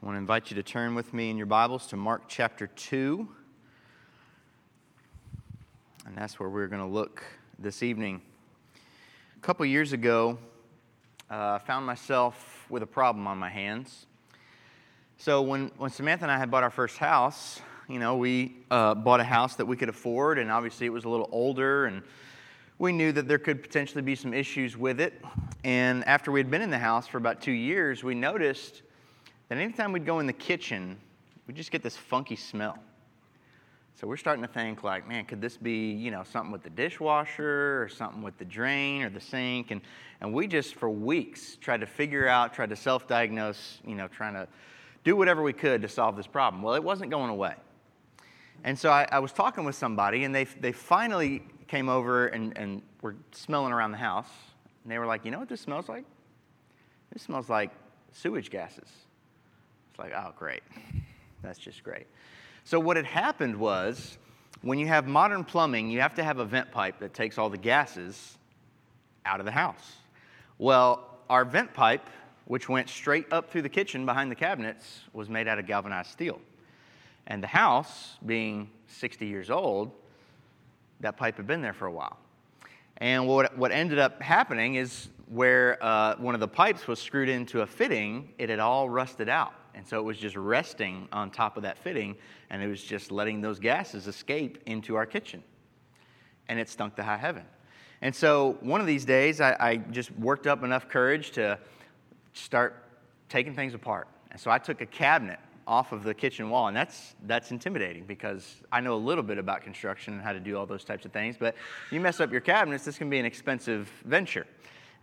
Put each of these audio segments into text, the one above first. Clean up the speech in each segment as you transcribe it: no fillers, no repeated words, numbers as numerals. I want to invite you to turn with me in your Bibles to Mark chapter 2. And that's where we're going to look this evening. A couple years ago, I found myself with a problem on my hands. So when Samantha and I had bought our first house, we bought a house that we could afford, and obviously it was a little older, and we knew that there could potentially be some issues with it. And after we had been in the house for about 2 years, we noticed that anytime we'd go in the kitchen, we'd just get this funky smell. So we're starting to think like, man, could this be, something with the dishwasher or something with the drain or the sink? And we just, for weeks, tried to self-diagnose, trying to do whatever we could to solve this problem. Well, it wasn't going away. And so I was talking with somebody, and they finally came over and were smelling around the house. And they were like, you know what this smells like? This smells like sewage gases. It's like, oh, great. That's just great. So what had happened was, when you have modern plumbing, you have to have a vent pipe that takes all the gases out of the house. Well, our vent pipe, which went straight up through the kitchen behind the cabinets, was made out of galvanized steel. And the house, being 60 years old, that pipe had been there for a while. And what ended up happening is where one of the pipes was screwed into a fitting, it had all rusted out. And so it was just resting on top of that fitting, and it was just letting those gases escape into our kitchen. And it stunk to high heaven. And so one of these days, I just worked up enough courage to start taking things apart. And so I took a cabinet off of the kitchen wall, and that's intimidating because I know a little bit about construction and how to do all those types of things, but you mess up your cabinets, this can be an expensive venture.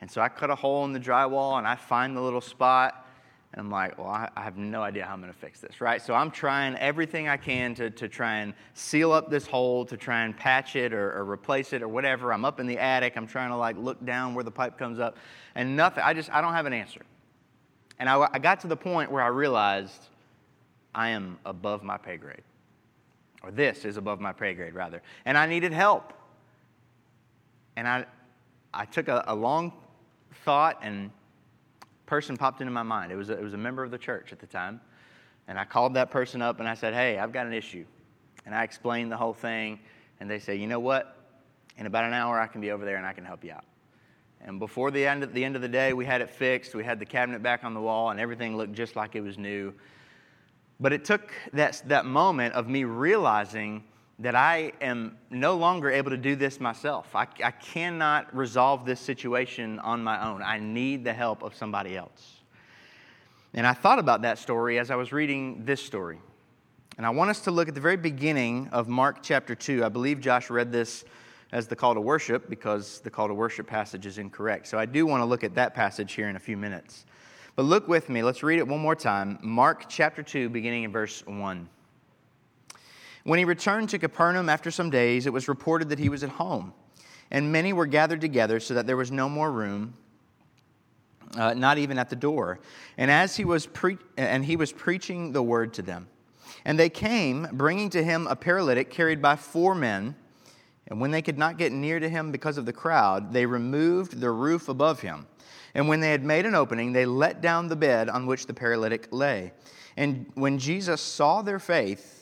And so I cut a hole in the drywall, and I find the little spot, and I'm like, well, I have no idea how I'm going to fix this, right? So I'm trying everything I can to try and seal up this hole, to try and patch it or replace it or whatever. I'm up in the attic, I'm trying to look down where the pipe comes up, and nothing. I don't have an answer. And I got to the point where I realized I am above my pay grade. Or this is above my pay grade, rather. And I needed help. And I took a long thought, and a person popped into my mind. It was a member of the church at the time. And I called that person up, and I said, hey, I've got an issue. And I explained the whole thing. And they say, you know what? In about an hour, I can be over there, and I can help you out. And before the end of the day, we had it fixed. We had the cabinet back on the wall, and everything looked just like it was new. But it took that moment of me realizing that I am no longer able to do this myself. I cannot resolve this situation on my own. I need the help of somebody else. And I thought about that story as I was reading this story. And I want us to look at the very beginning of Mark chapter 2. I believe Josh read this as the call to worship because the call to worship passage is incorrect. So I do want to look at that passage here in a few minutes. But look with me. Let's read it one more time. Mark chapter 2, beginning in verse 1. When he returned to Capernaum after some days, it was reported that he was at home. And many were gathered together so that there was no more room, not even at the door. And he was preaching the word to them. And they came, bringing to him a paralytic carried by 4 men. And when they could not get near to him because of the crowd, they removed the roof above him. And when they had made an opening, they let down the bed on which the paralytic lay. And when Jesus saw their faith,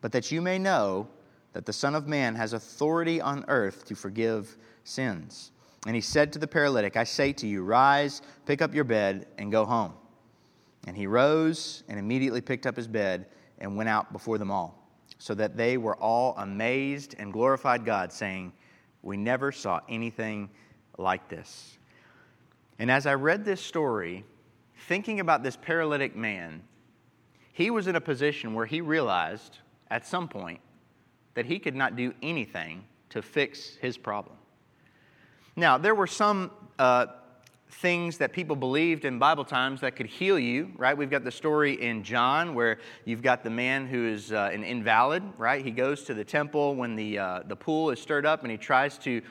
but that you may know that the Son of Man has authority on earth to forgive sins. And he said to the paralytic, I say to you, Rise, pick up your bed, and go home. And he rose and immediately picked up his bed and went out before them all, so that they were all amazed and glorified God, saying, We never saw anything like this. And as I read this story, thinking about this paralytic man, he was in a position where he realized at some point that he could not do anything to fix his problem. Now, there were some things that people believed in Bible times that could heal you, right? We've got the story in John where you've got the man who is an invalid, right? He goes to the temple when the pool is stirred up, and he tries to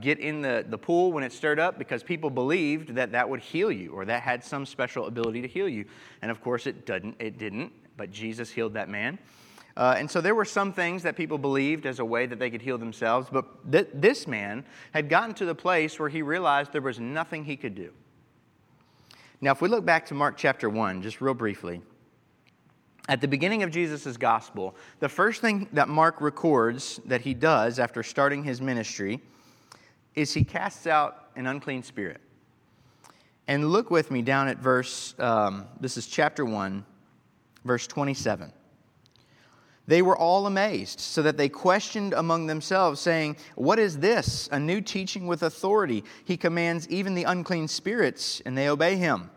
get in the pool when it's stirred up because people believed that that would heal you, or that had some special ability to heal you. And of course it didn't, but Jesus healed that man. And so there were some things that people believed as a way that they could heal themselves, but this man had gotten to the place where he realized there was nothing he could do. Now, if we look back to Mark chapter 1, just real briefly, at the beginning of Jesus' gospel, the first thing that Mark records that he does after starting his ministry is he casts out an unclean spirit. And look with me down at verse, this is chapter 1, verse 27. They were all amazed, so that they questioned among themselves, saying, "What is this? A new teaching with authority. He commands even the unclean spirits, and they obey him."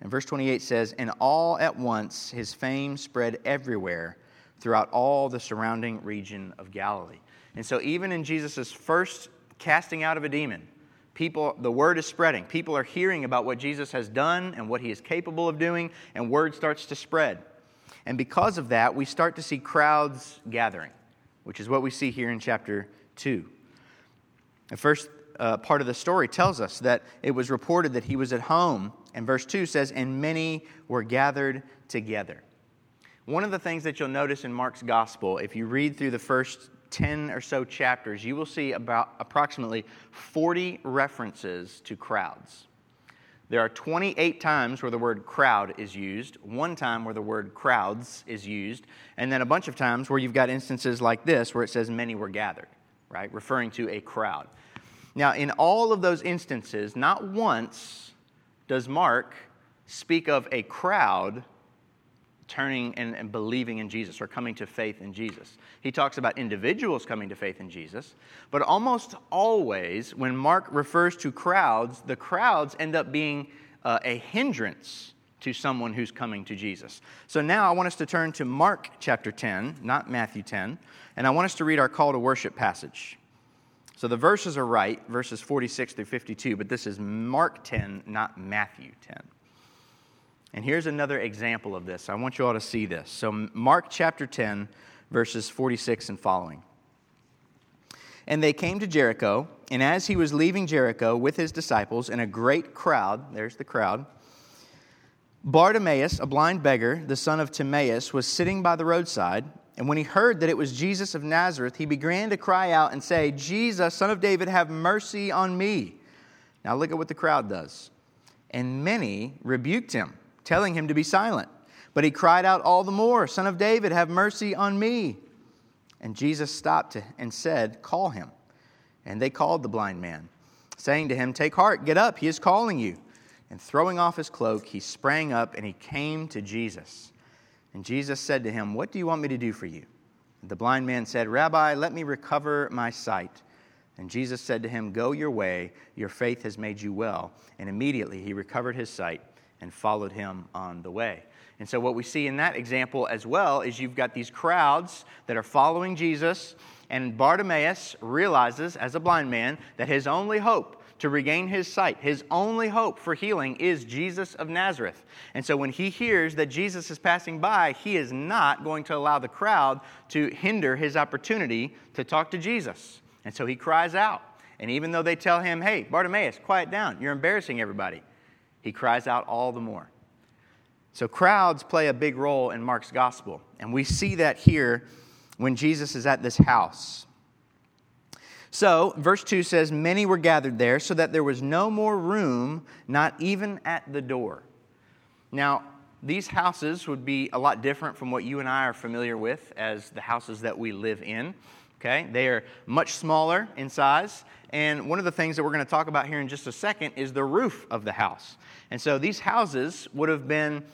And verse 28 says, "And all at once his fame spread everywhere throughout all the surrounding region of Galilee." And so even in Jesus' first casting out of a demon, people, the word is spreading. People are hearing about what Jesus has done and what he is capable of doing, and word starts to spread. And because of that, we start to see crowds gathering, which is what we see here in chapter 2. The first part of the story tells us that it was reported that he was at home. And verse 2 says, "And many were gathered together." One of the things that you'll notice in Mark's gospel, if you read through the first 10 or so chapters, you will see about approximately 40 references to crowds. There are 28 times where the word crowd is used, one time where the word crowds is used, and then a bunch of times where you've got instances like this where it says many were gathered, right? Referring to a crowd. Now, in all of those instances, not once does Mark speak of a crowd turning and believing in Jesus or coming to faith in Jesus. He talks about individuals coming to faith in Jesus, but almost always when Mark refers to crowds, the crowds end up being a hindrance to someone who's coming to Jesus. So now I want us to turn to Mark chapter 10, not Matthew 10, and I want us to read our call to worship passage. So the verses are right, verses 46 through 52, but this is Mark 10, not Matthew 10. And here's another example of this. I want you all to see this. So Mark chapter 10, verses 46 and following. "And they came to Jericho, and as he was leaving Jericho with his disciples and a great crowd," there's the crowd, "Bartimaeus, a blind beggar, the son of Timaeus, was sitting by the roadside. And when he heard that it was Jesus of Nazareth, he began to cry out and say, 'Jesus, Son of David, have mercy on me.'" Now look at what the crowd does. "And many rebuked him, telling him to be silent. But he cried out all the more, 'Son of David, have mercy on me.' And Jesus stopped and said, 'Call him.' And they called the blind man, saying to him, 'Take heart, get up, he is calling you.' And throwing off his cloak, he sprang up and he came to Jesus. And Jesus said to him, 'What do you want me to do for you?' And the blind man said, 'Rabbi, let me recover my sight.' And Jesus said to him, 'Go your way, your faith has made you well.' And immediately he recovered his sight and followed him on the way." And so what we see in that example as well is you've got these crowds that are following Jesus, and Bartimaeus realizes as a blind man that his only hope to regain his sight, his only hope for healing is Jesus of Nazareth. And so when he hears that Jesus is passing by, he is not going to allow the crowd to hinder his opportunity to talk to Jesus. And so he cries out. And even though they tell him, "Hey, Bartimaeus, quiet down, you're embarrassing everybody," he cries out all the more. So crowds play a big role in Mark's gospel. And we see that here when Jesus is at this house. So verse 2 says, "Many were gathered there, so that there was no more room, not even at the door." Now, these houses would be a lot different from what you and I are familiar with as the houses that we live in. Okay, they are much smaller in size, and one of the things that we're going to talk about here in just a second is the roof of the house. And so these houses would have been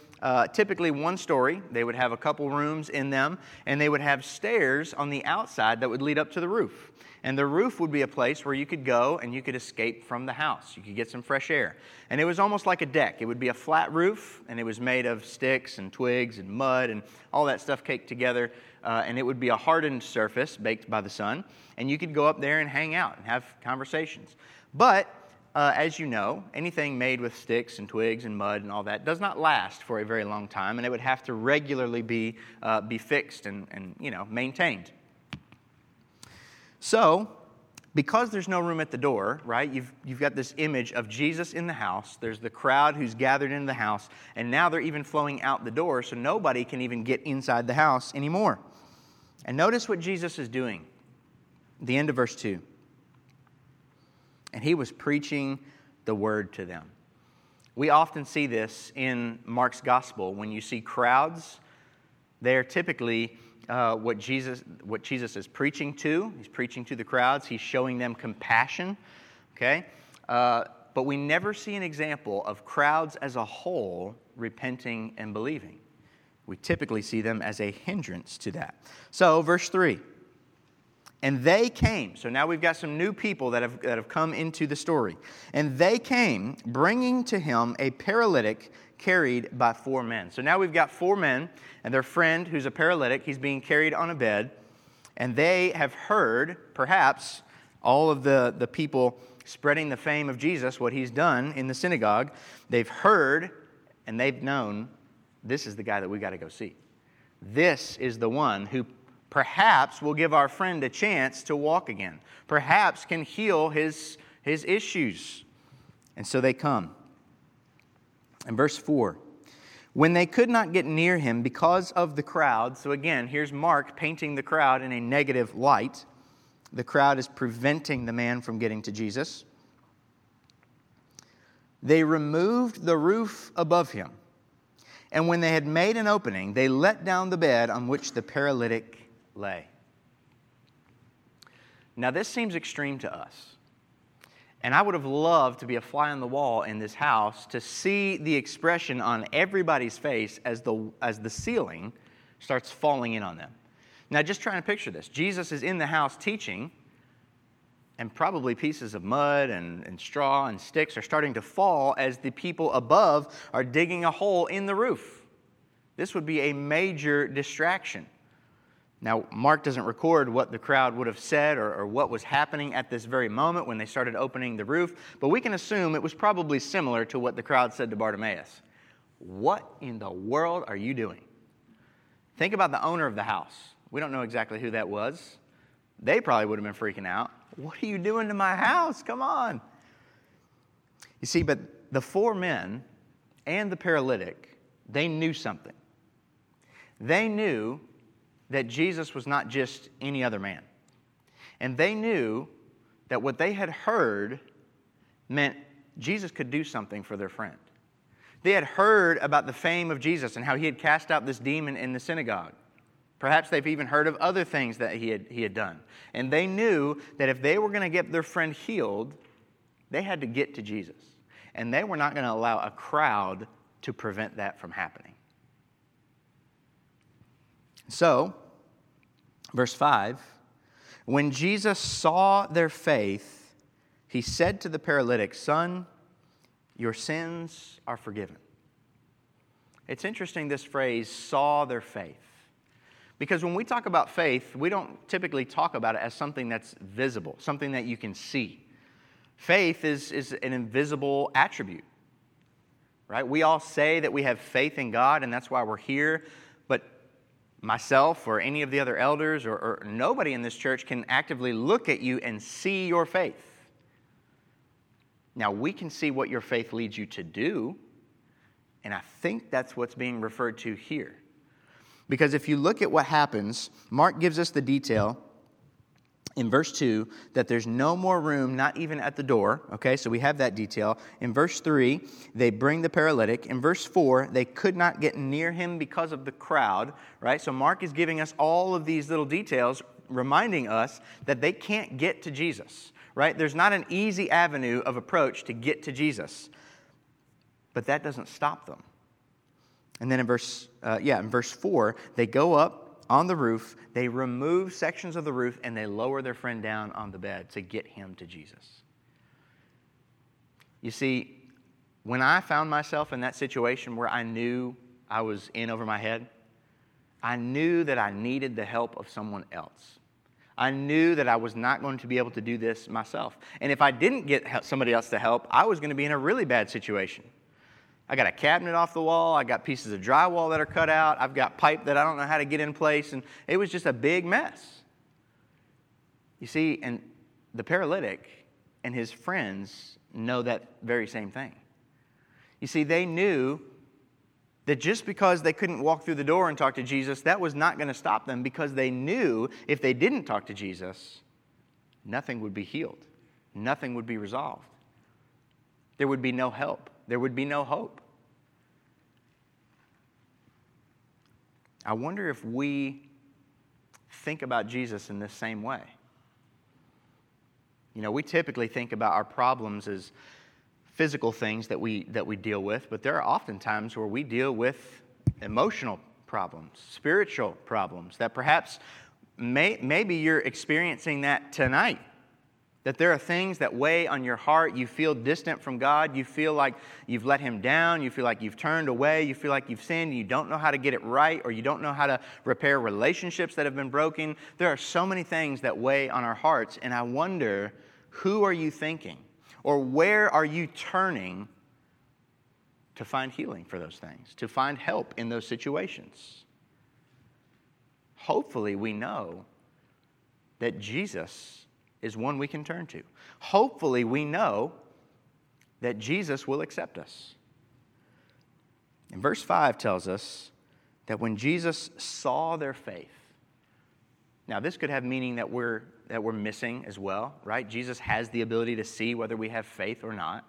typically one story. They would have a couple rooms in them, and they would have stairs on the outside that would lead up to the roof. And the roof would be a place where you could go and you could escape from the house. You could get some fresh air. And it was almost like a deck. It would be a flat roof, and it was made of sticks and twigs and mud and all that stuff caked together. And it would be a hardened surface baked by the sun. And you could go up there and hang out and have conversations. But as you know, anything made with sticks and twigs and mud and all that does not last for a very long time, and it would have to regularly be fixed and maintained. So, because there's no room at the door, right, you've got this image of Jesus in the house, there's the crowd who's gathered in the house, and now they're even flowing out the door, so nobody can even get inside the house anymore. And notice what Jesus is doing, the end of verse 2. And he was preaching the word to them. We often see this in Mark's gospel. When you see crowds, they're typically what Jesus is preaching to. He's preaching to the crowds. He's showing them compassion. Okay, but we never see an example of crowds as a whole repenting and believing. We typically see them as a hindrance to that. So, verse 3. And they came. So now we've got some new people that have come into the story. And they came, bringing to him a paralytic carried by four men. So now we've got four men and their friend, who's a paralytic, he's being carried on a bed. And they have heard, perhaps, all of the people spreading the fame of Jesus, what he's done in the synagogue. They've heard and they've known, this is the guy that we got to go see. This is the one who perhaps we'll give our friend a chance to walk again. Perhaps can heal his issues. And so they come. And verse 4, when they could not get near him because of the crowd, so again, here's Mark painting the crowd in a negative light. The crowd is preventing the man from getting to Jesus. They removed the roof above him. And when they had made an opening, they let down the bed on which the paralytic lay. Now this seems extreme to us. And I would have loved to be a fly on the wall in this house to see the expression on everybody's face as the ceiling starts falling in on them. Now just trying to picture this. Jesus is in the house teaching, and probably pieces of mud and straw and sticks are starting to fall as the people above are digging a hole in the roof. This would be a major distraction. Now, Mark doesn't record what the crowd would have said or what was happening at this very moment when they started opening the roof, but we can assume it was probably similar to what the crowd said to Bartimaeus. What in the world are you doing? Think about the owner of the house. We don't know exactly who that was. They probably would have been freaking out. What are you doing to my house? Come on. You see, but the four men and the paralytic, they knew something. They knew that Jesus was not just any other man. And they knew that what they had heard meant Jesus could do something for their friend. They had heard about the fame of Jesus and how he had cast out this demon in the synagogue. Perhaps they've even heard of other things that he had done. And they knew that if they were going to get their friend healed, they had to get to Jesus. And they were not going to allow a crowd to prevent that from happening. So, verse 5, when Jesus saw their faith, he said to the paralytic, "Son, your sins are forgiven." It's interesting this phrase, saw their faith. Because when we talk about faith, we don't typically talk about it as something that's visible, something that you can see. Faith is an invisible attribute, right? We all say that we have faith in God, and that's why we're here. Myself or any of the other elders or nobody in this church can actively look at you and see your faith. Now, we can see what your faith leads you to do, and I think that's what's being referred to here. Because if you look at what happens, Mark gives us the detail in verse 2 that there's no more room, not even at the door. Okay, so we have that detail. In verse 3, they bring the paralytic. In verse 4, they could not get near him because of the crowd, right? So Mark is giving us all of these little details, reminding us that they can't get to Jesus, right? There's not an easy avenue of approach to get to Jesus. But that doesn't stop them. And then in verse 4, they go up on the roof, they remove sections of the roof, and they lower their friend down on the bed to get him to Jesus. You see, when I found myself in that situation where I knew I was in over my head, I knew that I needed the help of someone else. I knew that I was not going to be able to do this myself. And if I didn't get somebody else to help, I was going to be in a really bad situation. I got a cabinet off the wall. I got pieces of drywall that are cut out. I've got pipe that I don't know how to get in place. And it was just a big mess. You see, and the paralytic and his friends know that very same thing. You see, they knew that just because they couldn't walk through the door and talk to Jesus, that was not going to stop them, because they knew if they didn't talk to Jesus, nothing would be healed. Nothing would be resolved. There would be no help. There would be no hope. I wonder if we think about Jesus in this same way. You know, we typically think about our problems as physical things that we deal with, but there are often times where we deal with emotional problems, spiritual problems, that perhaps maybe you're experiencing that tonight. That there are things that weigh on your heart. You feel distant from God. You feel like you've let Him down. You feel like you've turned away. You feel like you've sinned. And you don't know how to get it right, or you don't know how to repair relationships that have been broken. There are so many things that weigh on our hearts, and I wonder, who are you thinking? Or where are you turning to find healing for those things, to find help in those situations? Hopefully we know that Jesus is one we can turn to. Hopefully we know that Jesus will accept us. And verse 5 tells us that when Jesus saw their faith. Now this could have meaning that we're missing as well, right? Jesus has the ability to see whether we have faith or not.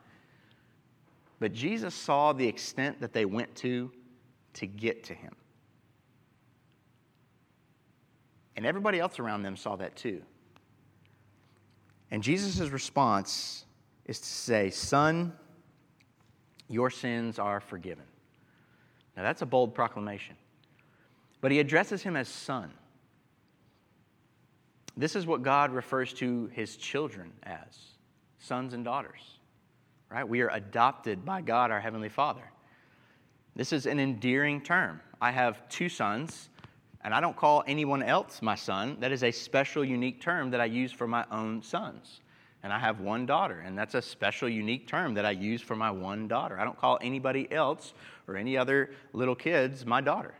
But Jesus saw the extent that they went to get to Him. And everybody else around them saw that too. And Jesus' response is to say, "Son, your sins are forgiven." Now that's a bold proclamation. But He addresses him as son. This is what God refers to His children as, sons and daughters. Right? We are adopted by God, our Heavenly Father. This is an endearing term. I have two sons, and I don't call anyone else my son. That is a special, unique term that I use for my own sons. And I have one daughter, and that's a special, unique term that I use for my one daughter. I don't call anybody else or any other little kids my daughter.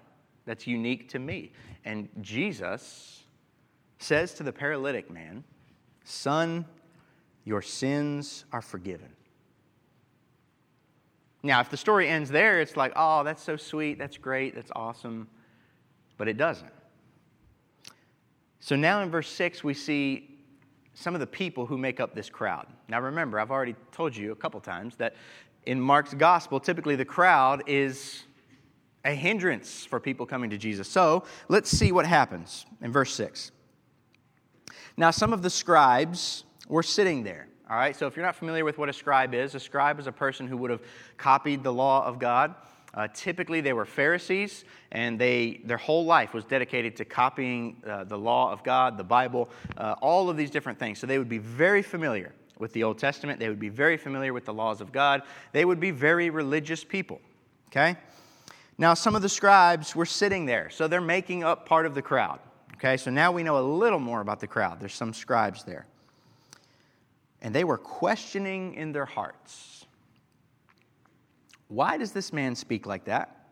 That's unique to me. And Jesus says to the paralytic man, "Son, your sins are forgiven." Now, if the story ends there, it's like, oh, that's so sweet, that's great, that's awesome. But it doesn't. So now in verse 6, we see some of the people who make up this crowd. Now remember, I've already told you a couple times that in Mark's gospel, typically the crowd is a hindrance for people coming to Jesus. So let's see what happens in verse 6. Now some of the scribes were sitting there. All right, so if you're not familiar with what a scribe is a person who would have copied the law of God. Typically, they were Pharisees, and their whole life was dedicated to copying the law of God, the Bible, all of these different things. So they would be very familiar with the Old Testament. They would be very familiar with the laws of God. They would be very religious people, okay? Now, some of the scribes were sitting there, so they're making up part of the crowd, okay? So now we know a little more about the crowd. There's some scribes there. And they were questioning in their hearts. Why does this man speak like that?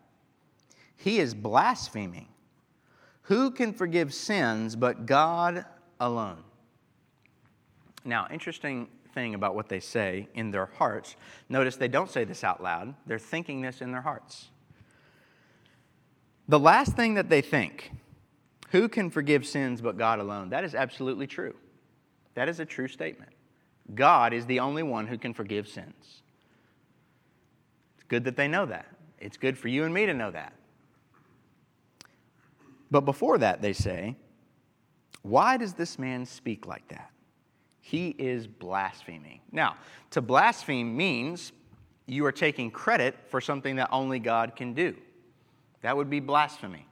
He is blaspheming. Who can forgive sins but God alone? Now, interesting thing about what they say in their hearts. Notice they don't say this out loud. They're thinking this in their hearts. The last thing that they think, who can forgive sins but God alone, that is absolutely true. That is a true statement. God is the only one who can forgive sins. Good that they know that. It's good for you and me to know that. But before that, they say, why does this man speak like that? He is blaspheming. Now, to blaspheme means you are taking credit for something that only God can do. That would be blasphemy,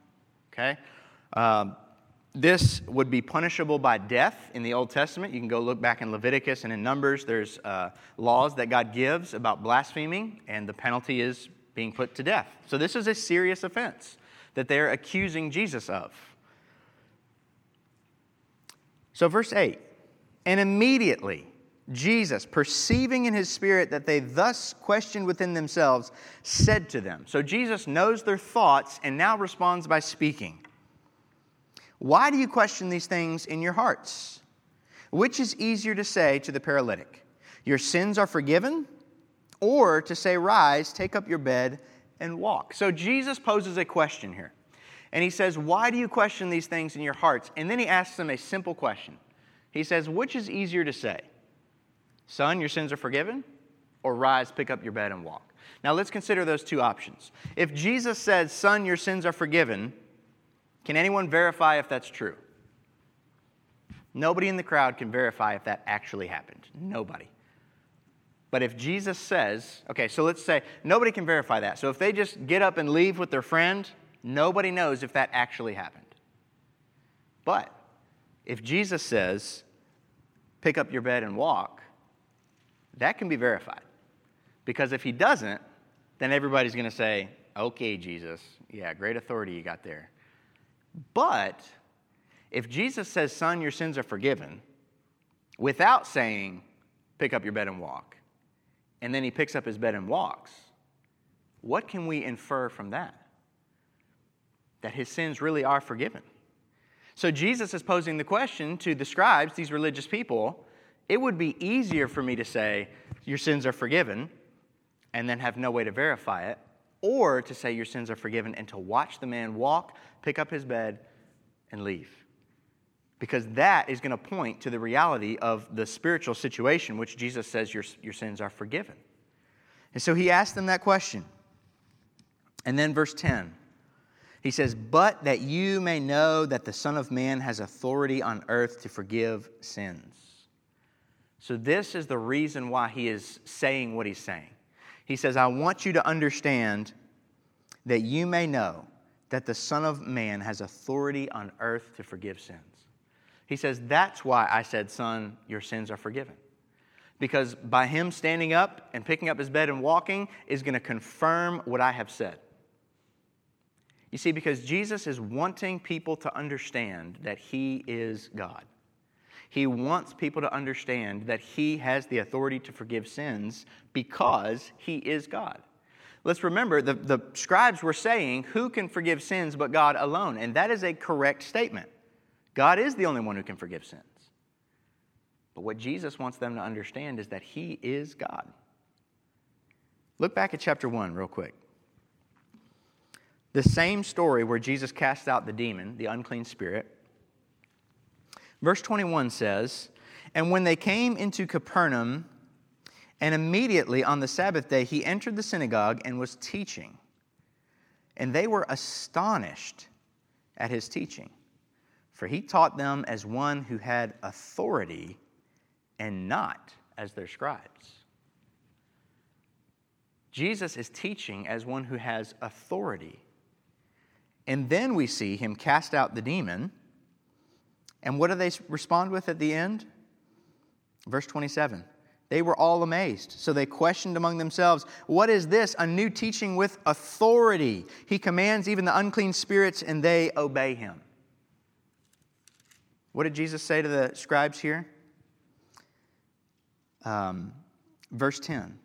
okay? This would be punishable by death in the Old Testament. You can go look back in Leviticus and in Numbers. There's laws that God gives about blaspheming, and the penalty is being put to death. So this is a serious offense that they're accusing Jesus of. So verse 8, and immediately Jesus, perceiving in his spirit that they thus questioned within themselves, said to them. So Jesus knows their thoughts and now responds by speaking. Why do you question these things in your hearts? Which is easier to say to the paralytic, your sins are forgiven, or to say, rise, take up your bed, and walk? So Jesus poses a question here. And he says, why do you question these things in your hearts? And then he asks them a simple question. He says, which is easier to say? Son, your sins are forgiven, or rise, pick up your bed, and walk. Now let's consider those two options. If Jesus said, son, your sins are forgiven, can anyone verify if that's true? Nobody in the crowd can verify if that actually happened. Nobody. But if Jesus says, okay, so let's say nobody can verify that. So if they just get up and leave with their friend, nobody knows if that actually happened. But if Jesus says, pick up your bed and walk, that can be verified. Because if he doesn't, then everybody's going to say, okay, Jesus, yeah, great authority you got there. But if Jesus says, son, your sins are forgiven, without saying, pick up your bed and walk, and then he picks up his bed and walks, what can we infer from that? That his sins really are forgiven. So Jesus is posing the question to the scribes, these religious people, it would be easier for me to say, your sins are forgiven, and then have no way to verify it, or to say your sins are forgiven and to watch the man walk, pick up his bed, and leave. Because that is going to point to the reality of the spiritual situation, which Jesus says your sins are forgiven. And so he asked them that question. And then verse 10, he says, but that you may know that the Son of Man has authority on earth to forgive sins. So this is the reason why he is saying what he's saying. He says, I want you to understand that you may know that the Son of Man has authority on earth to forgive sins. He says, that's why I said, son, your sins are forgiven. Because by him standing up and picking up his bed and walking is going to confirm what I have said. You see, because Jesus is wanting people to understand that he is God. He wants people to understand that he has the authority to forgive sins because he is God. Let's remember, the scribes were saying, who can forgive sins but God alone? And that is a correct statement. God is the only one who can forgive sins. But what Jesus wants them to understand is that he is God. Look back at chapter 1 real quick. The same story where Jesus cast out the demon, the unclean spirit. Verse 21 says, and when they came into Capernaum, and immediately on the Sabbath day, he entered the synagogue and was teaching. And they were astonished at his teaching, for he taught them as one who had authority and not as their scribes. Jesus is teaching as one who has authority. And then we see him cast out the demon. And what do they respond with at the end? Verse 27. They were all amazed. So they questioned among themselves, what is this? A new teaching with authority. He commands even the unclean spirits and they obey him. What did Jesus say to the scribes here? Verse 10.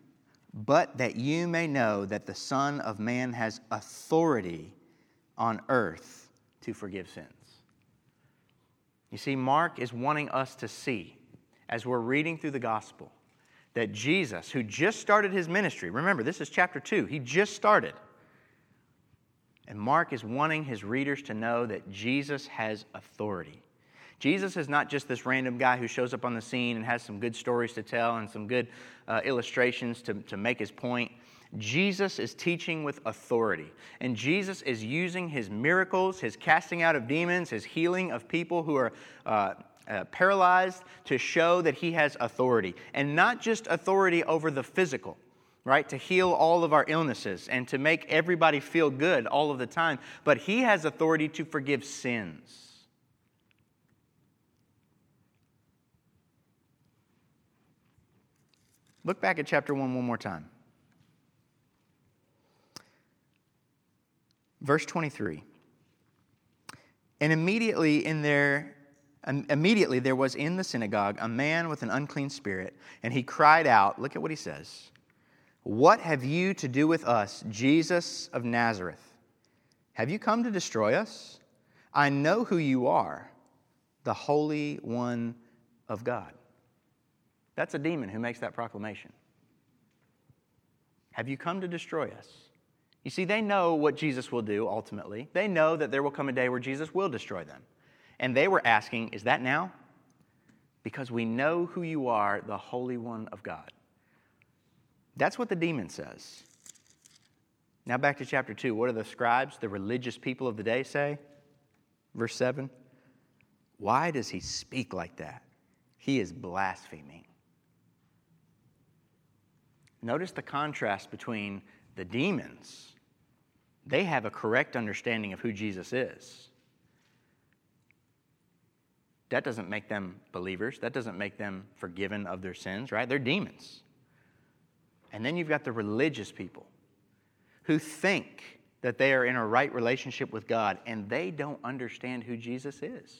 But that you may know that the Son of Man has authority on earth to forgive sins. You see, Mark is wanting us to see, as we're reading through the gospel, that Jesus, who just started his ministry, remember, this is chapter 2, he just started. And Mark is wanting his readers to know that Jesus has authority. Jesus is not just this random guy who shows up on the scene and has some good stories to tell and some good illustrations to make his point. Jesus is teaching with authority. And Jesus is using his miracles, his casting out of demons, his healing of people who are paralyzed to show that he has authority. And not just authority over the physical, right? To heal all of our illnesses and to make everybody feel good all of the time. But he has authority to forgive sins. Look back at chapter 1 one more time. Verse 23. And immediately in their Immediately there was in the synagogue a man with an unclean spirit, and he cried out, look at what he says, "What have you to do with us, Jesus of Nazareth? Have you come to destroy us? I know who you are, the Holy One of God." That's a demon who makes that proclamation. Have you come to destroy us? You see, they know what Jesus will do ultimately. They know that there will come a day where Jesus will destroy them. And they were asking, is that now? Because we know who you are, the Holy One of God. That's what the demon says. Now back to chapter 2. What do the scribes, the religious people of the day, say? Verse 7. Why does he speak like that? He is blaspheming. Notice the contrast between the demons. They have a correct understanding of who Jesus is. That doesn't make them believers. That doesn't make them forgiven of their sins, right? They're demons. And then you've got the religious people who think that they are in a right relationship with God, and they don't understand who Jesus is.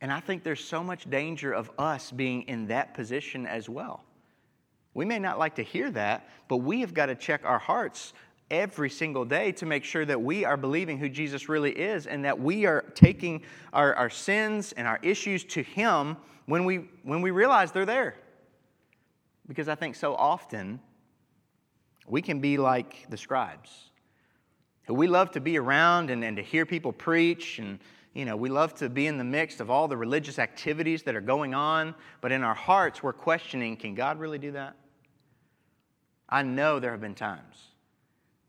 And I think there's so much danger of us being in that position as well. We may not like to hear that, but we have got to check our hearts every single day to make sure that we are believing who Jesus really is, and that we are taking our sins and our issues to Him when we realize they're there. Because I think so often we can be like the scribes, who we love to be around and to hear people preach, and we love to be in the midst of all the religious activities that are going on, but in our hearts we're questioning, can God really do that? I know there have been times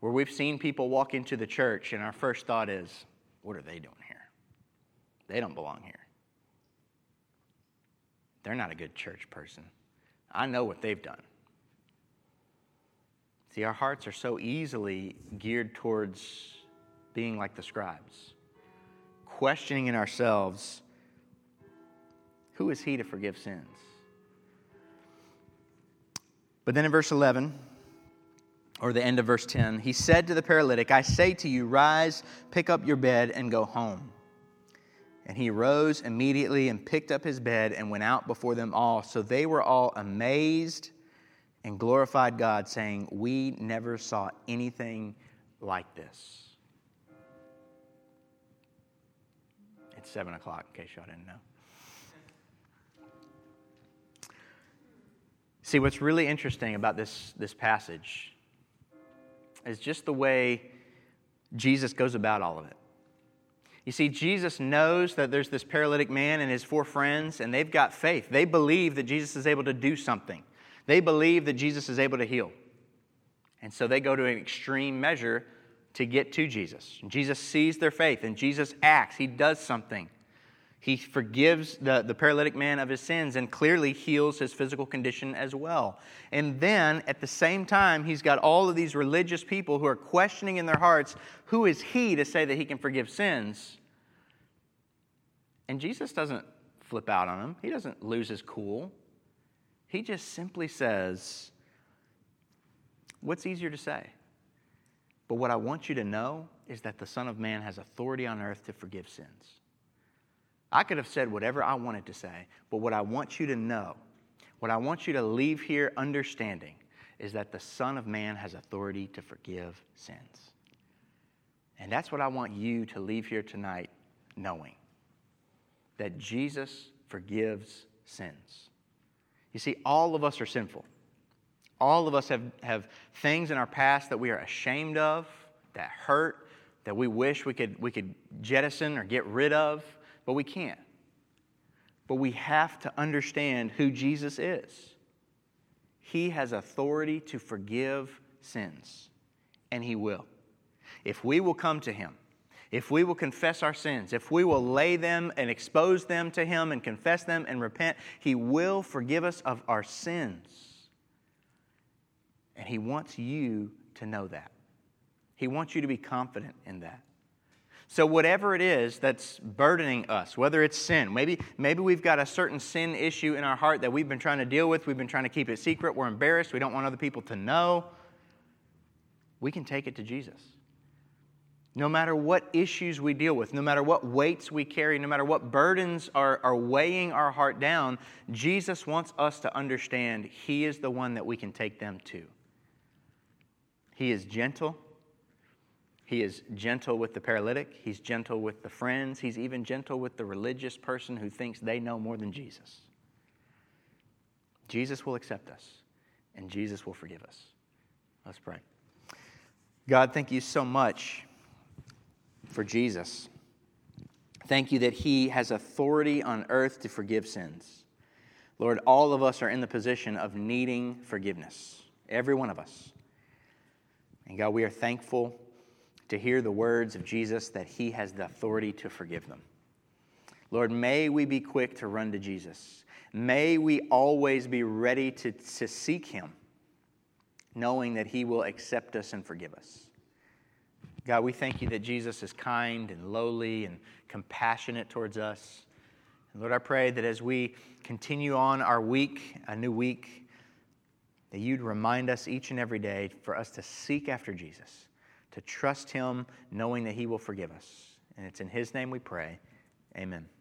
where we've seen people walk into the church and our first thought is, what are they doing here? They don't belong here. They're not a good church person. I know what they've done. See, our hearts are so easily geared towards being like the scribes, questioning in ourselves, who is he to forgive sins? But then in verse 11, or the end of verse 10, he said to the paralytic, "I say to you, rise, pick up your bed, and go home." And he rose immediately and picked up his bed and went out before them all. So they were all amazed and glorified God, saying, "We never saw anything like this." It's 7 o'clock, in case y'all didn't know. See, what's really interesting about this passage is just the way Jesus goes about all of it. You see, Jesus knows that there's this paralytic man and his 4 friends, and they've got faith. They believe that Jesus is able to do something. They believe that Jesus is able to heal. And so they go to an extreme measure to get to Jesus. And Jesus sees their faith, and Jesus acts. He does something. He forgives the paralytic man of his sins and clearly heals his physical condition as well. And then, at the same time, he's got all of these religious people who are questioning in their hearts, who is he to say that he can forgive sins? And Jesus doesn't flip out on him. He doesn't lose his cool. He just simply says, what's easier to say? But what I want you to know is that the Son of Man has authority on earth to forgive sins. I could have said whatever I wanted to say, but what I want you to know, what I want you to leave here understanding, is that the Son of Man has authority to forgive sins. And that's what I want you to leave here tonight knowing, that Jesus forgives sins. You see, all of us are sinful. All of us have things in our past that we are ashamed of, that hurt, that we wish we could jettison or get rid of. But we can't. But we have to understand who Jesus is. He has authority to forgive sins, and He will. If we will come to Him, if we will confess our sins, if we will lay them and expose them to Him and confess them and repent, He will forgive us of our sins. And He wants you to know that. He wants you to be confident in that. So whatever it is that's burdening us, whether it's sin, maybe we've got a certain sin issue in our heart that we've been trying to deal with, we've been trying to keep it secret, we're embarrassed, we don't want other people to know, we can take it to Jesus. No matter what issues we deal with, no matter what weights we carry, no matter what burdens are weighing our heart down, Jesus wants us to understand He is the one that we can take them to. He is gentle. He is gentle with the paralytic. He's gentle with the friends. He's even gentle with the religious person who thinks they know more than Jesus. Jesus will accept us, and Jesus will forgive us. Let's pray. God, thank you so much for Jesus. Thank you that He has authority on earth to forgive sins. Lord, all of us are in the position of needing forgiveness. Every one of us. And God, we are thankful to hear the words of Jesus that He has the authority to forgive them. Lord, may we be quick to run to Jesus. May we always be ready to seek Him, knowing that He will accept us and forgive us. God, we thank you that Jesus is kind and lowly and compassionate towards us. And Lord, I pray that as we continue on our week, a new week, that you'd remind us each and every day for us to seek after Jesus, to trust Him, knowing that He will forgive us. And it's in His name we pray. Amen.